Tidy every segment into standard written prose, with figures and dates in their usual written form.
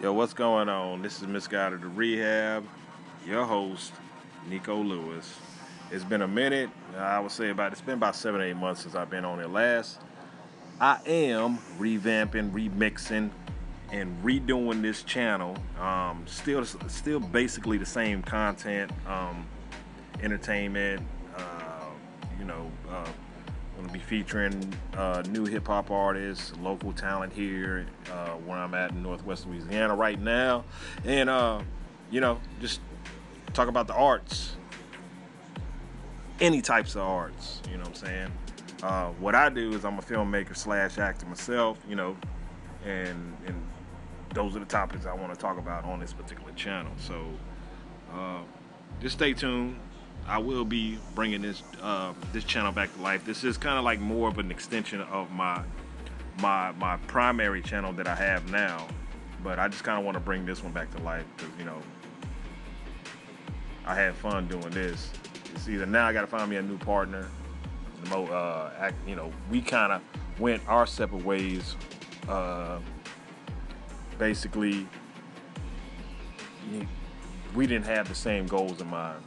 Yo, what's going on? This is Ms. Guided to Rehab, your host, Nico Lewis. It's been a minute. I would say it's been about 7 or 8 months since I've been on it last. I am revamping, remixing, and redoing this channel. Still basically the same content, entertainment. I'm gonna be featuring new hip-hop artists, local talent here where I'm at in Northwest Louisiana right now, and just talk about the arts, any types of arts. You know what I'm saying? What I do is I'm a filmmaker / actor myself, and those are the topics I want to talk about on this particular channel. So just stay tuned. I will be bringing this channel back to life. This is kind of like more of an extension of my primary channel that I have now, but I just kind of want to bring this one back to life because I had fun doing this. It's either now I got to find me a new partner. We kind of went our separate ways. Basically, we didn't have the same goals in mind,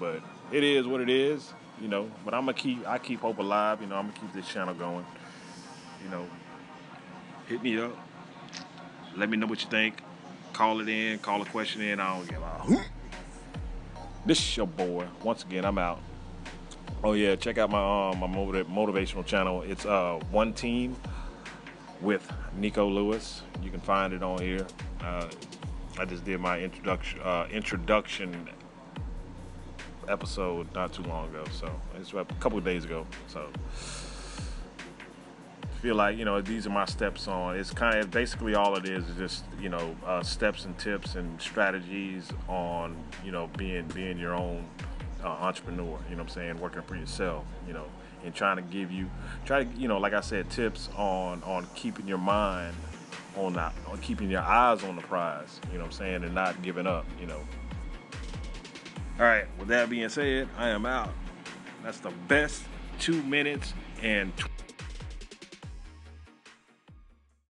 but it is what it is, but I keep hope alive, I'm gonna keep this channel going, hit me up, let me know what you think, call a question in, I don't give a this is your boy. Once again, I'm out. Oh yeah, check out my motivational channel. It's One Team with Nico Lewis. You can find it on here. I just did my introduction episode not too long ago, so it's a couple of days ago. So I feel like these are my steps on. It's kind of basically all it is just steps and tips and strategies on being your own entrepreneur. Working for yourself. And trying to give you like I said, tips on keeping your mind. On keeping your eyes on the prize, and not giving up, All right, with that being said, I am out. That's the best 2 minutes and